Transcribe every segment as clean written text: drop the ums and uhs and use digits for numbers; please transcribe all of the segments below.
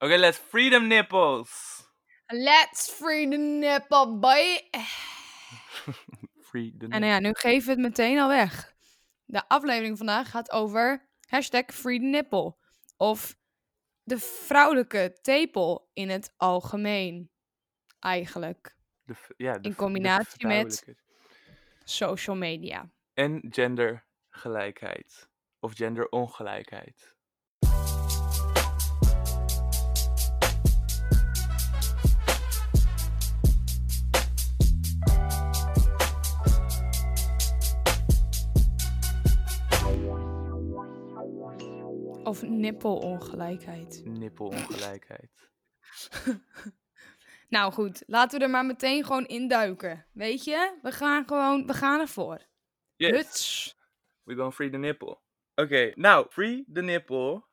Okay, let's free the nipples. Let's free the nipple, boy. Free the nipple. En nou ja, nu geven we het meteen al weg. De aflevering vandaag gaat over #free the nipple. Of de vrouwelijke tepel in het algemeen. Eigenlijk. In combinatie met social media. En gendergelijkheid. Of genderongelijkheid. Of nippelongelijkheid. Nippelongelijkheid. Nou goed, laten we er maar meteen gewoon induiken. Weet je, we gaan ervoor. Yes. Huts. We gaan free the nipple. Oké, nou, Free the Nipple,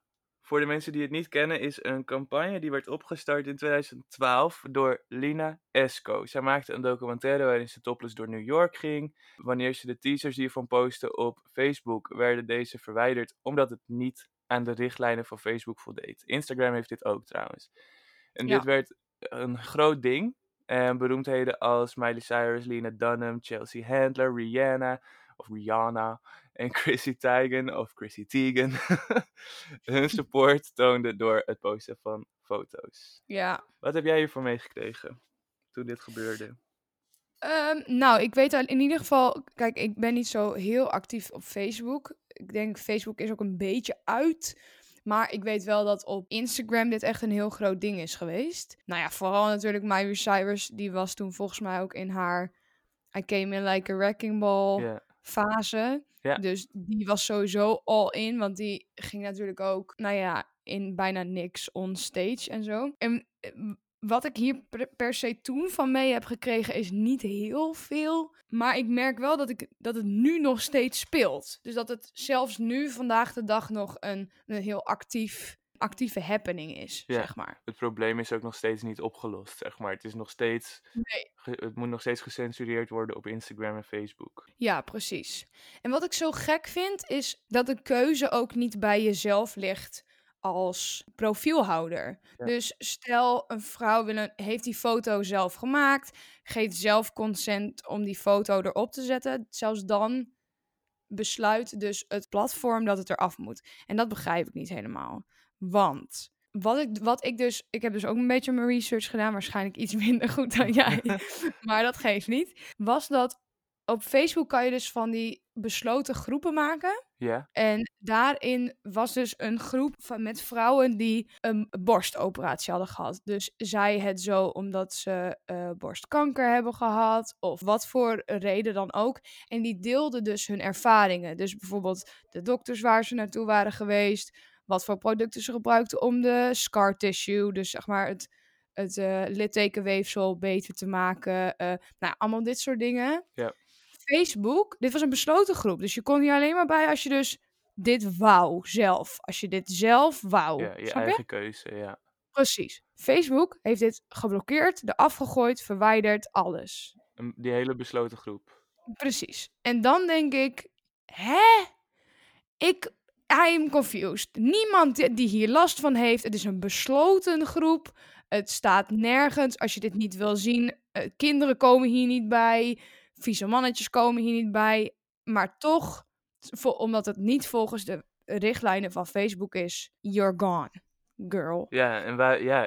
voor de mensen die het niet kennen, is een campagne die werd opgestart in 2012 door Lina Esco. Zij maakte een documentaire waarin ze topless door New York ging. Wanneer ze de teasers hiervan postte op Facebook, werden deze verwijderd omdat het niet aan de richtlijnen van Facebook voldeed. Instagram heeft dit ook trouwens. En dit werd een groot ding. En beroemdheden als Miley Cyrus, Lina Dunham, Chelsea Handler, Rihanna en Chrissy Teigen. Hun support toonde door het posten van foto's. Ja. Wat heb jij hiervan meegekregen toen dit gebeurde? Nou, ik weet in ieder geval... Kijk, ik ben niet zo heel actief op Facebook. Ik denk, Facebook is ook een beetje uit. Maar ik weet wel dat op Instagram dit echt een heel groot ding is geweest. Nou ja, vooral natuurlijk Miley Cyrus. Die was toen volgens mij ook in haar... I came in like a wrecking ball... Yeah. Fase. Ja. Dus die was sowieso all in, want die ging natuurlijk ook, nou ja, in bijna niks on stage en zo. En wat ik hier per se toen van mee heb gekregen is niet heel veel, maar ik merk wel dat het nu nog steeds speelt. Dus dat het zelfs nu vandaag de dag nog een heel actieve happening is, zeg maar. Het probleem is ook nog steeds niet opgelost, zeg maar. Het is nog steeds... Nee. Het moet nog steeds gecensureerd worden op Instagram en Facebook. Ja, precies. En wat ik zo gek vind, is dat de keuze ook niet bij jezelf ligt als profielhouder. Ja. Dus stel, een vrouw heeft die foto zelf gemaakt, geeft zelf consent om die foto erop te zetten. Zelfs dan besluit dus het platform dat het eraf moet. En dat begrijp ik niet helemaal. Want ik heb dus ook een beetje mijn research gedaan, waarschijnlijk iets minder goed dan jij, maar dat geeft niet, was dat op Facebook kan je dus van die besloten groepen maken. Ja. En daarin was dus een groep met vrouwen die een borstoperatie hadden gehad. Dus zij het zo omdat ze borstkanker hebben gehad of wat voor reden dan ook. En die deelden dus hun ervaringen. Dus bijvoorbeeld de dokters waar ze naartoe waren geweest, wat voor producten ze gebruikten om de scar tissue, dus zeg maar het littekenweefsel beter te maken. Allemaal dit soort dingen. Ja. Facebook, dit was een besloten groep. Dus je kon hier alleen maar bij als je dus dit wou zelf. Als je dit zelf wou. Ja, je eigen keuze, ja. Precies. Facebook heeft dit geblokkeerd, eraf gegooid, verwijderd, alles. Die hele besloten groep. Precies. En dan denk ik, I am confused. Niemand die hier last van heeft. Het is een besloten groep. Het staat nergens. Als je dit niet wil zien, kinderen komen hier niet bij. Vieze mannetjes komen hier niet bij. Maar toch, omdat het niet volgens de richtlijnen van Facebook is, you're gone, girl. Ja,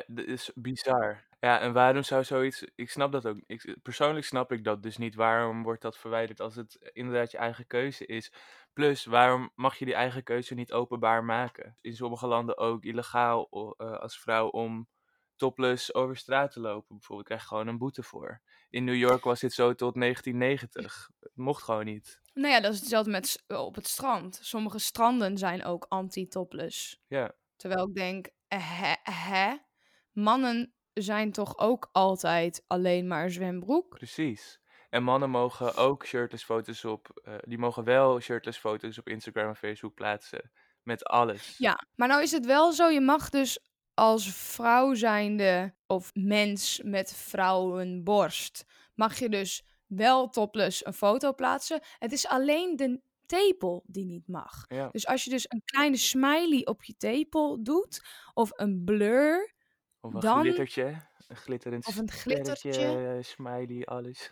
dat is bizar. Ja, en waarom zou zoiets... Ik snap dat ook. Persoonlijk snap ik dat dus niet. Waarom wordt dat verwijderd als het inderdaad je eigen keuze is? Plus, waarom mag je die eigen keuze niet openbaar maken? In sommige landen ook illegaal als vrouw om topless over straat te lopen. Bijvoorbeeld, krijg je gewoon een boete voor. In New York was dit zo tot 1990. Het mocht gewoon niet. Nou ja, dat is hetzelfde met op het strand. Sommige stranden zijn ook anti-topless. Ja. Terwijl ik denk, mannen zijn toch ook altijd alleen maar zwembroek? Precies. En mannen mogen ook shirtless foto's die mogen wel shirtless foto's op Instagram en Facebook plaatsen. Met alles. Ja, maar nou is het wel zo, je mag dus als vrouw zijnde of mens met vrouwenborst, mag je dus wel topless een foto plaatsen. Het is alleen de tepel die niet mag. Ja. Dus als je dus een kleine smiley op je tepel doet, of een blur, Of een dan, glittertje. Een glitterend of een glittertje, smiley, alles.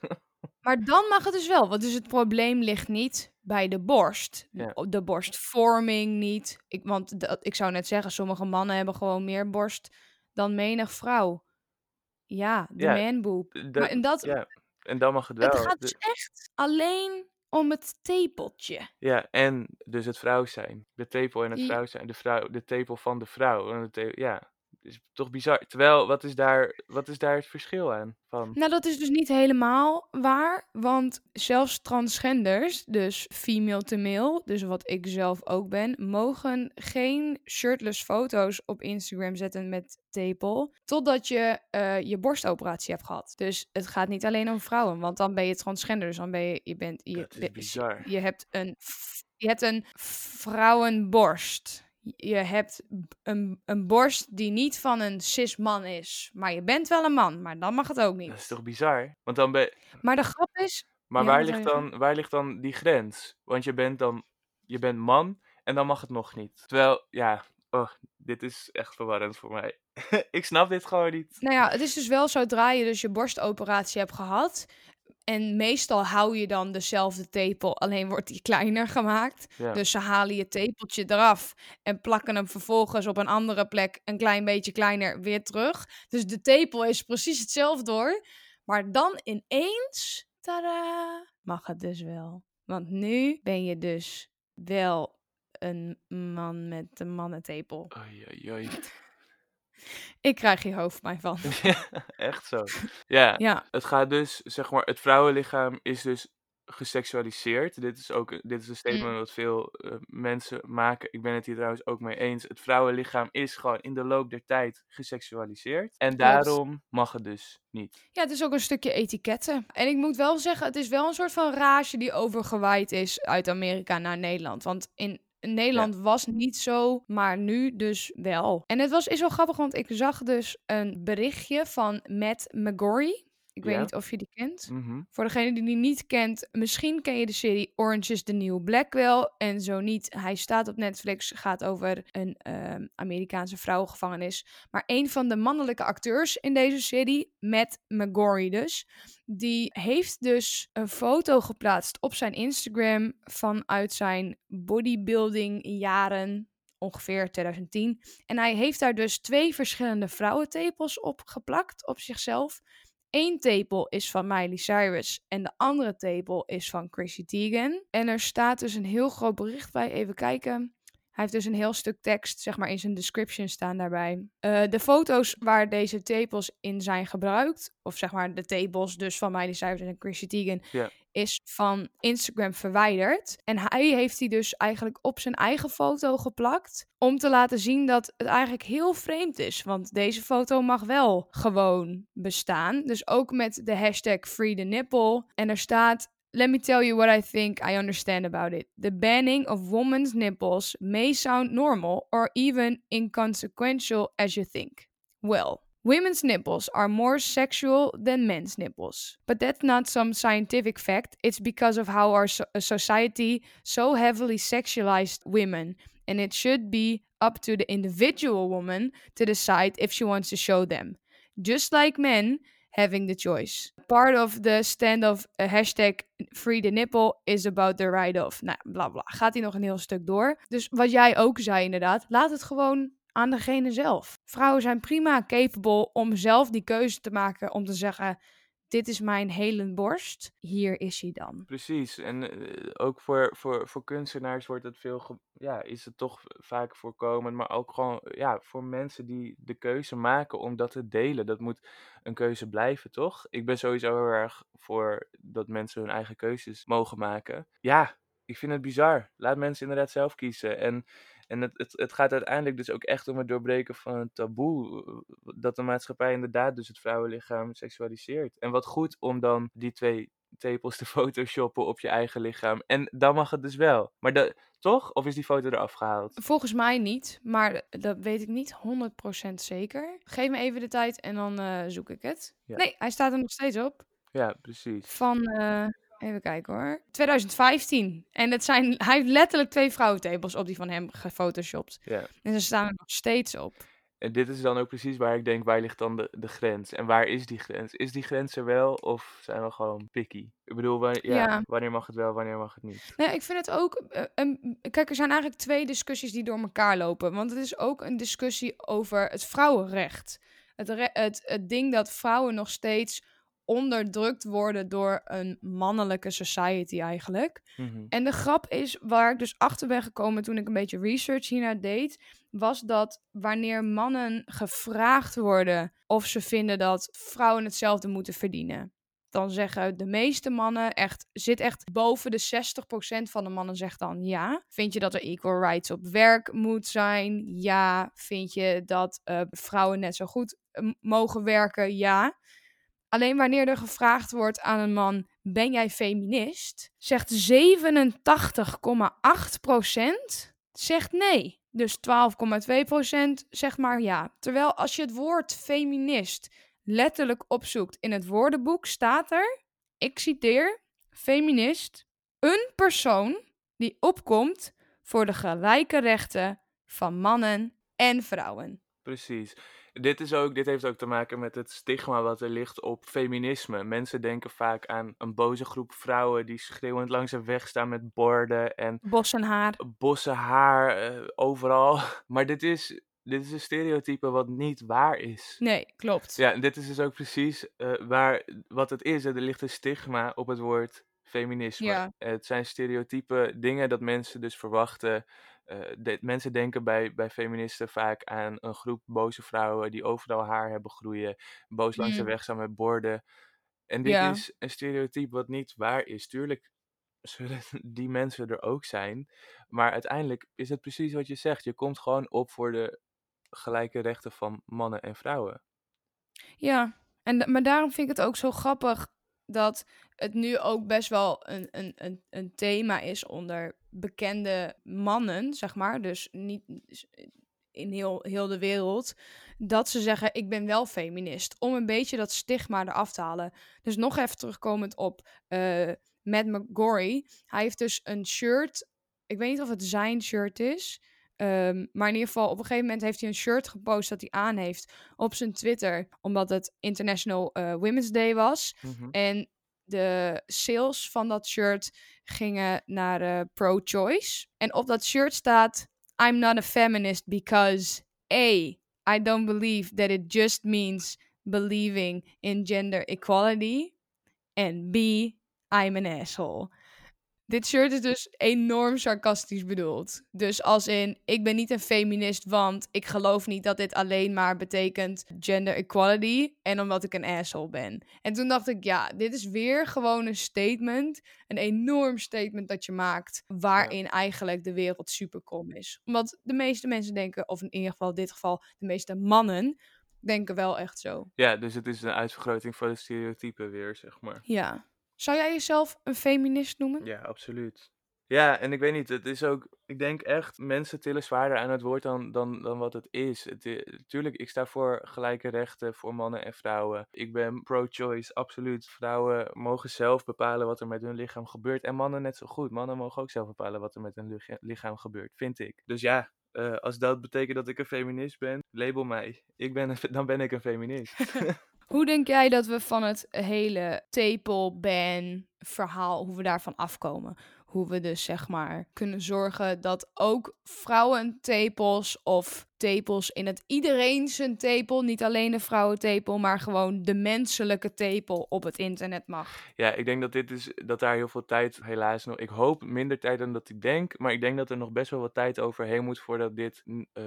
Maar dan mag het dus wel. Want dus het probleem ligt niet bij de borst. Ja. De borstvorming niet. Ik zou net zeggen, sommige mannen hebben gewoon meer borst dan menig vrouw. Ja, de manboob. En dan mag het wel. Het gaat dus echt alleen om het tepeltje. Ja, en dus het vrouw zijn. De tepel en het vrouw zijn. De tepel van de vrouw. Ja, is toch bizar. Terwijl, wat is daar het verschil aan? Van? Nou, dat is dus niet helemaal waar. Want zelfs transgenders, dus female to male, dus wat ik zelf ook ben, mogen geen shirtless foto's op Instagram zetten met tepel, totdat je je borstoperatie hebt gehad. Dus het gaat niet alleen om vrouwen, want dan ben je transgender. Dus dan ben je... dat is bizar. Je hebt een vrouwenborst. Je hebt een borst die niet van een cis-man is. Maar je bent wel een man, maar dan mag het ook niet. Dat is toch bizar? Want dan maar de grap is... Maar ja, waar ligt dan die grens? Want je bent man en dan mag het nog niet. Terwijl, ja, dit is echt verwarrend voor mij. Ik snap dit gewoon niet. Nou ja, het is dus wel zodra je dus je borstoperatie hebt gehad... En meestal hou je dan dezelfde tepel, alleen wordt die kleiner gemaakt. Ja. Dus ze halen je tepeltje eraf en plakken hem vervolgens op een andere plek een klein beetje kleiner weer terug. Dus de tepel is precies hetzelfde hoor. Maar dan ineens, tada, mag het dus wel. Want nu ben je dus wel een man met een mannentepel. Oei, oei, oei. Ik krijg hier hoofdpijn van. Ja, echt zo. Ja. Ja, het gaat dus, zeg maar, het vrouwenlichaam is dus geseksualiseerd. Dit is een statement wat veel mensen maken. Ik ben het hier trouwens ook mee eens. Het vrouwenlichaam is gewoon in de loop der tijd geseksualiseerd. En daarom mag het dus niet. Ja, het is ook een stukje etiketten. En ik moet wel zeggen, het is wel een soort van rage die overgewaaid is uit Amerika naar Nederland. Want in Nederland was niet zo, maar nu dus wel. En het is wel grappig, want ik zag dus een berichtje van Matt McGorry. Ik weet niet of je die kent. Mm-hmm. Voor degene die die niet kent, misschien ken je de serie Orange Is The New Black wel. En zo niet, hij staat op Netflix, gaat over een Amerikaanse vrouwengevangenis. Maar een van de mannelijke acteurs in deze serie, Matt McGorry dus... Die heeft dus een foto geplaatst op zijn Instagram vanuit zijn bodybuilding jaren, ongeveer 2010. En hij heeft daar dus 2 verschillende vrouwentepels op geplakt op zichzelf. 1 tepel is van Miley Cyrus en de andere tepel is van Chrissy Teigen. En er staat dus een heel groot bericht bij, even kijken... Hij heeft dus een heel stuk tekst, zeg maar, in zijn description staan daarbij. De foto's waar deze tepels in zijn gebruikt, of zeg maar de tepels dus van Miley Cyrus en Chrissy Teigen, is van Instagram verwijderd. En hij heeft die dus eigenlijk op zijn eigen foto geplakt, om te laten zien dat het eigenlijk heel vreemd is. Want deze foto mag wel gewoon bestaan. Dus ook met de hashtag Free The Nipple. En er staat... Let me tell you what I think I understand about it. The banning of women's nipples may sound normal or even inconsequential as you think. Well, women's nipples are more sexual than men's nipples. But that's not some scientific fact. It's because of how our society so heavily sexualized women. And it should be up to the individual woman to decide if she wants to show them. Just like men... having the choice. Part of the stand of hashtag Free The Nipple is about the right of. Nou, bla bla. Gaat hij nog een heel stuk door. Dus wat jij ook zei inderdaad, laat het gewoon aan degene zelf. Vrouwen zijn prima capable om zelf die keuze te maken om te zeggen, dit is mijn hele borst, hier is hij dan. Precies, en ook voor kunstenaars wordt het veel is het toch vaak voorkomend, maar ook gewoon voor mensen die de keuze maken om dat te delen. Dat moet een keuze blijven, toch? Ik ben sowieso heel erg voor dat mensen hun eigen keuzes mogen maken. Ja, ik vind het bizar. Laat mensen inderdaad zelf kiezen. En het gaat uiteindelijk dus ook echt om het doorbreken van een taboe. Dat de maatschappij inderdaad dus het vrouwenlichaam seksualiseert. En wat goed om dan die 2 tepels te photoshoppen op je eigen lichaam. En dan mag het dus wel. Maar toch? Of is die foto eraf gehaald? Volgens mij niet. Maar dat weet ik niet 100% zeker. Geef me even de tijd en dan zoek ik het. Ja. Nee, hij staat er nog steeds op. Ja, precies. Van... Even kijken hoor. 2015. En hij heeft letterlijk 2 vrouwentepels op die van hem gefotoshopt. Yeah. En ze staan er nog steeds op. En dit is dan ook precies waar ik denk, waar ligt dan de grens? En waar is die grens? Is die grens er wel of zijn we gewoon picky? Ik bedoel, wanneer mag het wel, wanneer mag het niet? Nee, ik vind het ook... kijk, er zijn eigenlijk twee discussies die door elkaar lopen. Want het is ook een discussie over het vrouwenrecht. Het ding dat vrouwen nog steeds onderdrukt worden door een mannelijke society eigenlijk. Mm-hmm. En de grap is, waar ik dus achter ben gekomen toen ik een beetje research hiernaar deed, was dat wanneer mannen gevraagd worden of ze vinden dat vrouwen hetzelfde moeten verdienen, dan zeggen de meeste mannen echt boven de 60% van de mannen zegt dan ja. Vind je dat er equal rights op werk moet zijn? Ja. Vind je dat vrouwen net zo goed mogen werken? Ja. Alleen wanneer er gevraagd wordt aan een man, ben jij feminist? Zegt 87,8% zegt nee. Dus 12,2% zegt maar ja. Terwijl als je het woord feminist letterlijk opzoekt in het woordenboek, staat er, ik citeer, feminist, een persoon die opkomt voor de gelijke rechten van mannen en vrouwen. Precies. Dit heeft ook te maken met het stigma wat er ligt op feminisme. Mensen denken vaak aan een boze groep vrouwen die schreeuwend langs de weg staan met borden en bossen haar, overal. Maar dit is een stereotype wat niet waar is. Nee, klopt. Ja, en dit is dus ook precies wat het is. Er ligt een stigma op het woord feminisme. Ja. Het zijn stereotype dingen dat mensen dus verwachten. Mensen denken bij feministen vaak aan een groep boze vrouwen die overal haar hebben groeien, boos langs de weg staan met borden. En dit is een stereotype wat niet waar is. Tuurlijk zullen die mensen er ook zijn, maar uiteindelijk is het precies wat je zegt. Je komt gewoon op voor de gelijke rechten van mannen en vrouwen. Ja, maar daarom vind ik het ook zo grappig dat het nu ook best wel een thema is onder bekende mannen, zeg maar, dus niet in heel de wereld, dat ze zeggen, ik ben wel feminist, om een beetje dat stigma eraf te halen. Dus nog even terugkomend op Matt McGorry. Hij heeft dus een shirt, ik weet niet of het zijn shirt is, maar in ieder geval, op een gegeven moment heeft hij een shirt gepost dat hij aan heeft op zijn Twitter, omdat het International Women's Day was. Mm-hmm. En de sales van dat shirt gingen naar Pro Choice. En op dat shirt staat, I'm not a feminist because A, I don't believe that it just means believing in gender equality. En B, I'm an asshole. Dit shirt is dus enorm sarcastisch bedoeld. Dus als in, ik ben niet een feminist, want ik geloof niet dat dit alleen maar betekent gender equality en omdat ik een asshole ben. En toen dacht ik, ja, dit is weer gewoon een statement. Een enorm statement dat je maakt, waarin eigenlijk de wereld super krom is. Omdat de meeste mensen denken, of in ieder geval de meeste mannen, denken wel echt zo. Ja, dus het is een uitvergroting van de stereotypen weer, zeg maar. Ja. Zou jij jezelf een feminist noemen? Ja, absoluut. Ja, en ik weet niet, het is ook, ik denk echt, mensen tillen zwaarder aan het woord dan wat het is. Tuurlijk, ik sta voor gelijke rechten voor mannen en vrouwen. Ik ben pro-choice, absoluut. Vrouwen mogen zelf bepalen wat er met hun lichaam gebeurt. En mannen net zo goed. Mannen mogen ook zelf bepalen wat er met hun lichaam gebeurt, vind ik. Dus ja, als dat betekent dat ik een feminist ben, label mij. Dan ben ik een feminist. Hoe denk jij dat we van het hele tepelban-verhaal, hoe we daarvan afkomen? Hoe we dus, zeg maar, kunnen zorgen dat ook vrouwentepels of tepels in het iedereen zijn tepel, niet alleen de vrouwentepel, maar gewoon de menselijke tepel op het internet mag. Ja, ik denk dat dat daar heel veel tijd helaas nog, ik hoop minder tijd dan dat ik denk, maar ik denk dat er nog best wel wat tijd overheen moet voordat dit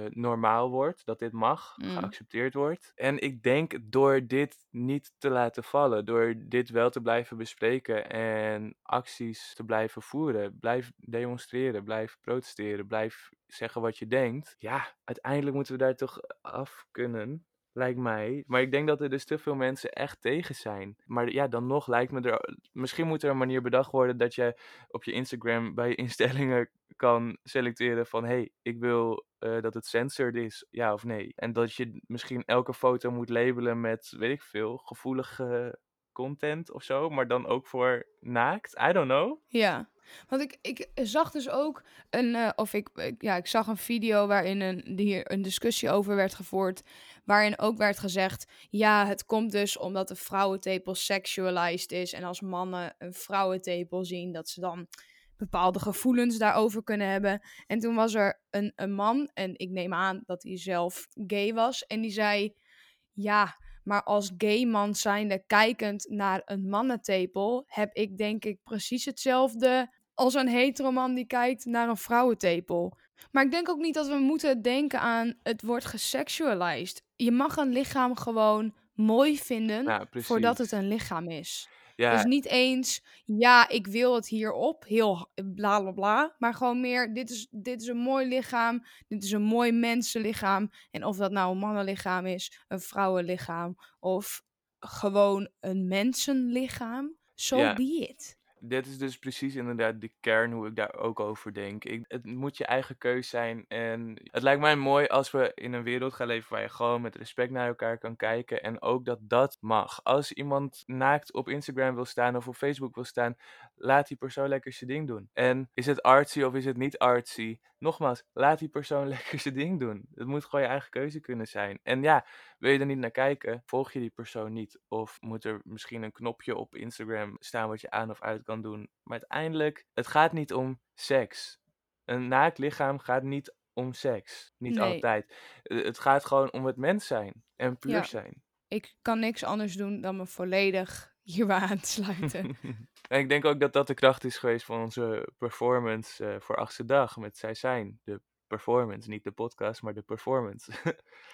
normaal wordt, dat dit mag, geaccepteerd wordt. En ik denk door dit niet te laten vallen, door dit wel te blijven bespreken en acties te blijven voeren, blijf demonstreren, blijf protesteren, blijf zeggen wat je denkt. Ja, uiteindelijk moeten we daar toch af kunnen, lijkt mij. Maar ik denk dat er dus te veel mensen echt tegen zijn. Maar ja, dan nog lijkt me er... Misschien moet er een manier bedacht worden dat je op je Instagram bij je instellingen kan selecteren van, hey, ik wil dat het censored is, ja of nee. En dat je misschien elke foto moet labelen met, weet ik veel, gevoelige content of zo, maar dan ook voor naakt. I don't know. Ja, Want ik zag dus ook ik zag een video waarin hier een discussie over werd gevoerd. Waarin ook werd gezegd, ja, het komt dus omdat de vrouwentepel sexualized is. En als mannen een vrouwentepel zien, dat ze dan bepaalde gevoelens daarover kunnen hebben. En toen was er een man, en ik neem aan dat hij zelf gay was. En die zei, ja, maar als gay man zijnde kijkend naar een mannentepel, heb ik denk ik precies hetzelfde als een hetero man die kijkt naar een vrouwentepel. Maar ik denk ook niet dat we moeten denken aan het wordt gesexualized. Je mag een lichaam gewoon mooi vinden, ja, voordat het een lichaam is. Ja. Dus niet eens, ja, ik wil het hierop, heel bla bla bla. Maar gewoon meer, dit is een mooi lichaam, dit is een mooi mensenlichaam. En of dat nou een mannenlichaam is, een vrouwenlichaam of gewoon een mensenlichaam, be it. Dit is dus precies inderdaad de kern hoe ik daar ook over denk. Het moet je eigen keus zijn. En het lijkt mij mooi als we in een wereld gaan leven waar je gewoon met respect naar elkaar kan kijken. En ook dat mag. Als iemand naakt op Instagram wil staan of op Facebook wil staan, laat die persoon lekker zijn ding doen. En is het artsy of is het niet artsy? Nogmaals, laat die persoon lekker zijn ding doen. Het moet gewoon je eigen keuze kunnen zijn. En ja, wil je er niet naar kijken, volg je die persoon niet. Of moet er misschien een knopje op Instagram staan wat je aan of uit kan doen. Maar uiteindelijk, het gaat niet om seks. Een naakt lichaam gaat niet om seks. Niet altijd. Het gaat gewoon om het mens zijn. En puur zijn. Ik kan niks anders doen dan me volledig hierbij aansluiten. En ik denk ook dat de kracht is geweest van onze performance voor Achtste Dag. Met Zij Zijn. De performance. Niet de podcast, maar de performance.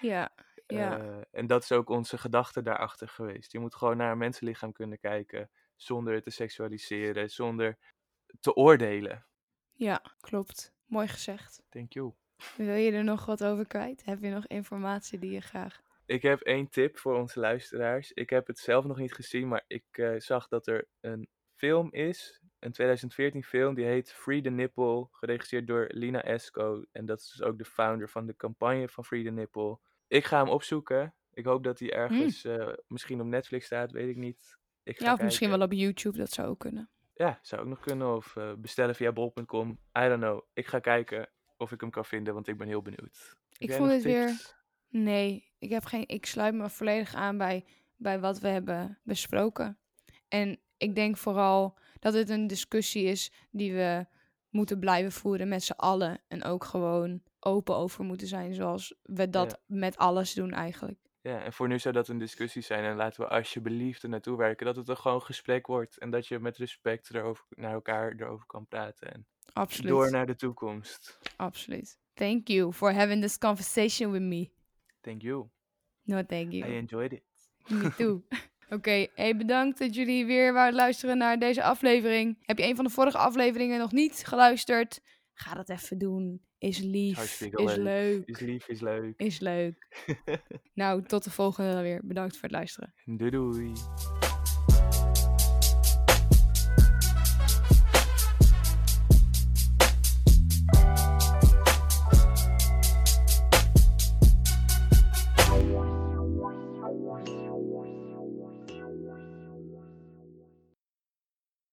Ja. En dat is ook onze gedachte daarachter geweest. Je moet gewoon naar een mensenlichaam kunnen kijken. Zonder het te seksualiseren, zonder te oordelen. Ja, klopt. Mooi gezegd. Thank you. Wil je er nog wat over kwijt? Heb je nog informatie die je graag... Ik heb 1 tip voor onze luisteraars. Ik heb het zelf nog niet gezien, maar ik zag dat er een film is. Een 2014 film, die heet Free The Nipple. Geregisseerd door Lina Esco. En dat is dus ook de founder van de campagne van Free The Nipple. Ik ga hem opzoeken. Ik hoop dat hij ergens misschien op Netflix staat, weet ik niet. Misschien wel op YouTube, dat zou ook kunnen. Ja, zou ook nog kunnen. Of bestellen via bol.com. I don't know. Ik ga kijken of ik hem kan vinden, want ik ben heel benieuwd. Ik vond het weer... Nee, ik sluit me volledig aan bij wat we hebben besproken. En ik denk vooral dat het een discussie is die we moeten blijven voeren met z'n allen. En ook gewoon open over moeten zijn, zoals we dat met alles doen eigenlijk. Ja, en voor nu zou dat een discussie zijn en laten we alsjeblieft er naartoe werken. Dat het er gewoon een gesprek wordt en dat je met respect naar elkaar erover kan praten. En absoluut. Door naar de toekomst. Absoluut. Thank you for having this conversation with me. Thank you. No, thank you. I enjoyed it. Me too. Oké, hey, bedankt dat jullie weer waren luisteren naar deze aflevering. Heb je een van de vorige afleveringen nog niet geluisterd? Ga dat even doen. Is lief. Is leuk. Is lief, is leuk. Is leuk. Nou, tot de volgende weer. Bedankt voor het luisteren. Doei doei.